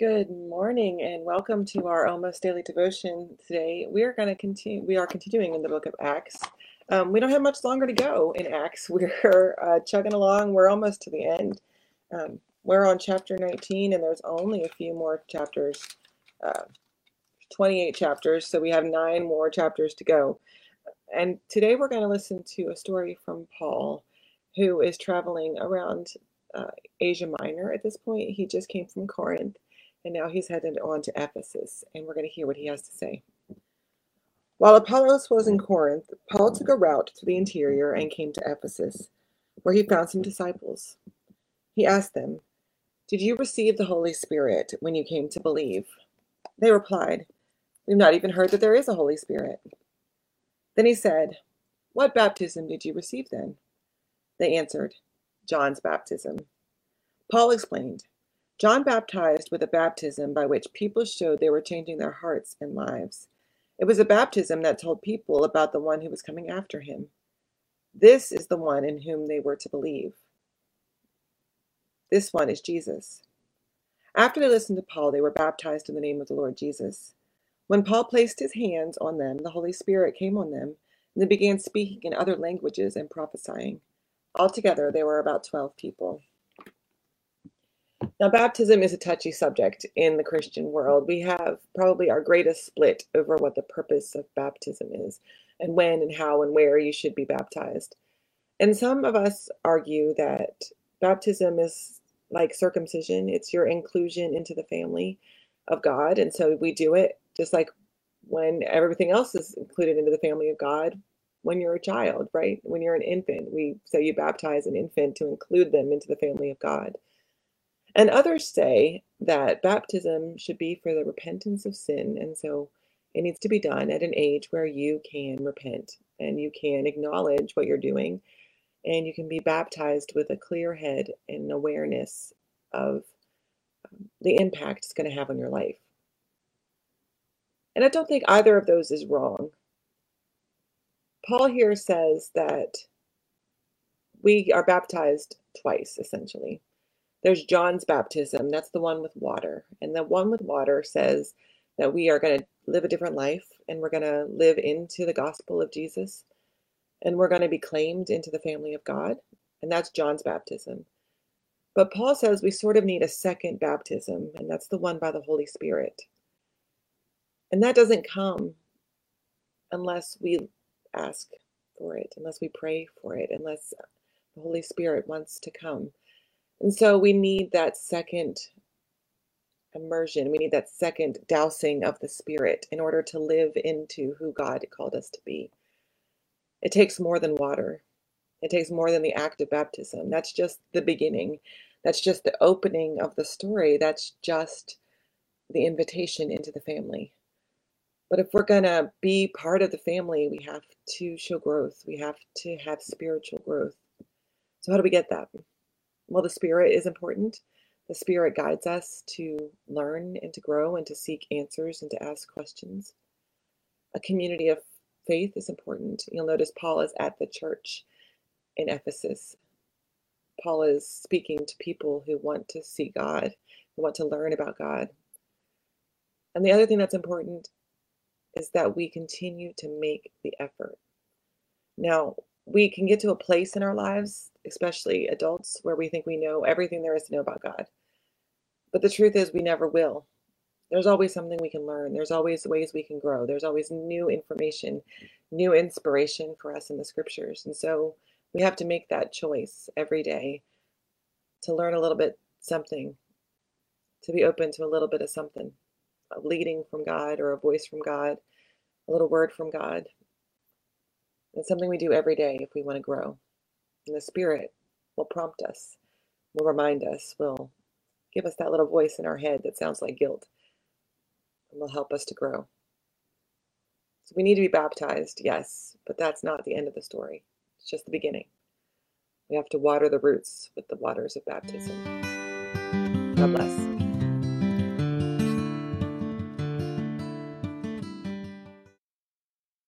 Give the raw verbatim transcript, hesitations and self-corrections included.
Good morning and welcome to our Almost Daily Devotion. Today we are going to continue, we are continuing in the book of Acts. Um, we don't have much longer to go in Acts. We're uh, chugging along. We're almost to the end. Um, we're on chapter nineteen and there's only a few more chapters, uh, twenty-eight chapters. So we have nine more chapters to go. And today we're going to listen to a story from Paul, who is traveling around uh, Asia Minor at this point. He just came from Corinth. And now he's headed on to Ephesus, and we're going to hear what he has to say. While Apollos was in Corinth, Paul took a route through the interior and came to Ephesus, where he found some disciples. He asked them, "Did you receive the Holy Spirit when you came to believe?" They replied, "We've not even heard that there is a Holy Spirit." Then he said, "What baptism did you receive then?" They answered, "John's baptism." Paul explained, "John baptized with a baptism by which people showed they were changing their hearts and lives. It was a baptism that told people about the one who was coming after him. This is the one in whom they were to believe. This one is Jesus." After they listened to Paul, they were baptized in the name of the Lord Jesus. When Paul placed his hands on them, the Holy Spirit came on them, and they began speaking in other languages and prophesying. Altogether, there were about twelve people. Now, baptism is a touchy subject in the Christian world. We have probably our greatest split over what the purpose of baptism is and when and how and where you should be baptized. And some of us argue that baptism is like circumcision. It's your inclusion into the family of God. And so we do it just like when everything else is included into the family of God when you're a child, right? When you're an infant, we so you baptize an infant to include them into the family of God. And others say that baptism should be for the repentance of sin, and so it needs to be done at an age where you can repent and you can acknowledge what you're doing, and you can be baptized with a clear head and awareness of the impact it's going to have on your life. And I don't think either of those is wrong. Paul here says that we are baptized twice, essentially. There's John's baptism. That's the one with water. And the one with water says that we are going to live a different life and we're going to live into the gospel of Jesus and we're going to be claimed into the family of God. And that's John's baptism. But Paul says we sort of need a second baptism, and that's the one by the Holy Spirit. And that doesn't come unless we ask for it, unless we pray for it, unless the Holy Spirit wants to come. And so we need that second immersion. We need that second dousing of the Spirit in order to live into who God called us to be. It takes more than water. It takes more than the act of baptism. That's just the beginning. That's just the opening of the story. That's just the invitation into the family. But if we're going to be part of the family, we have to show growth. We have to have spiritual growth. So how do we get that? Well, the Spirit is important. The Spirit guides us to learn and to grow and to seek answers and to ask questions. A community of faith is important. You'll notice Paul is at the church in Ephesus. Paul is speaking to people who want to see God, who want to learn about God. And the other thing that's important is that we continue to make the effort. Now, we can get to a place in our lives, especially adults, where we think we know everything there is to know about God. But the truth is we never will. There's always something we can learn. There's always ways we can grow. There's always new information, new inspiration for us in the scriptures. And so we have to make that choice every day to learn a little bit something, to be open to a little bit of something, a leading from God or a voice from God, a little word from God. It's something we do every day if we want to grow. And the Spirit will prompt us, will remind us, will give us that little voice in our head that sounds like guilt, and will help us to grow. So we need to be baptized, yes, but that's not the end of the story. It's just the beginning. We have to water the roots with the waters of baptism. God bless.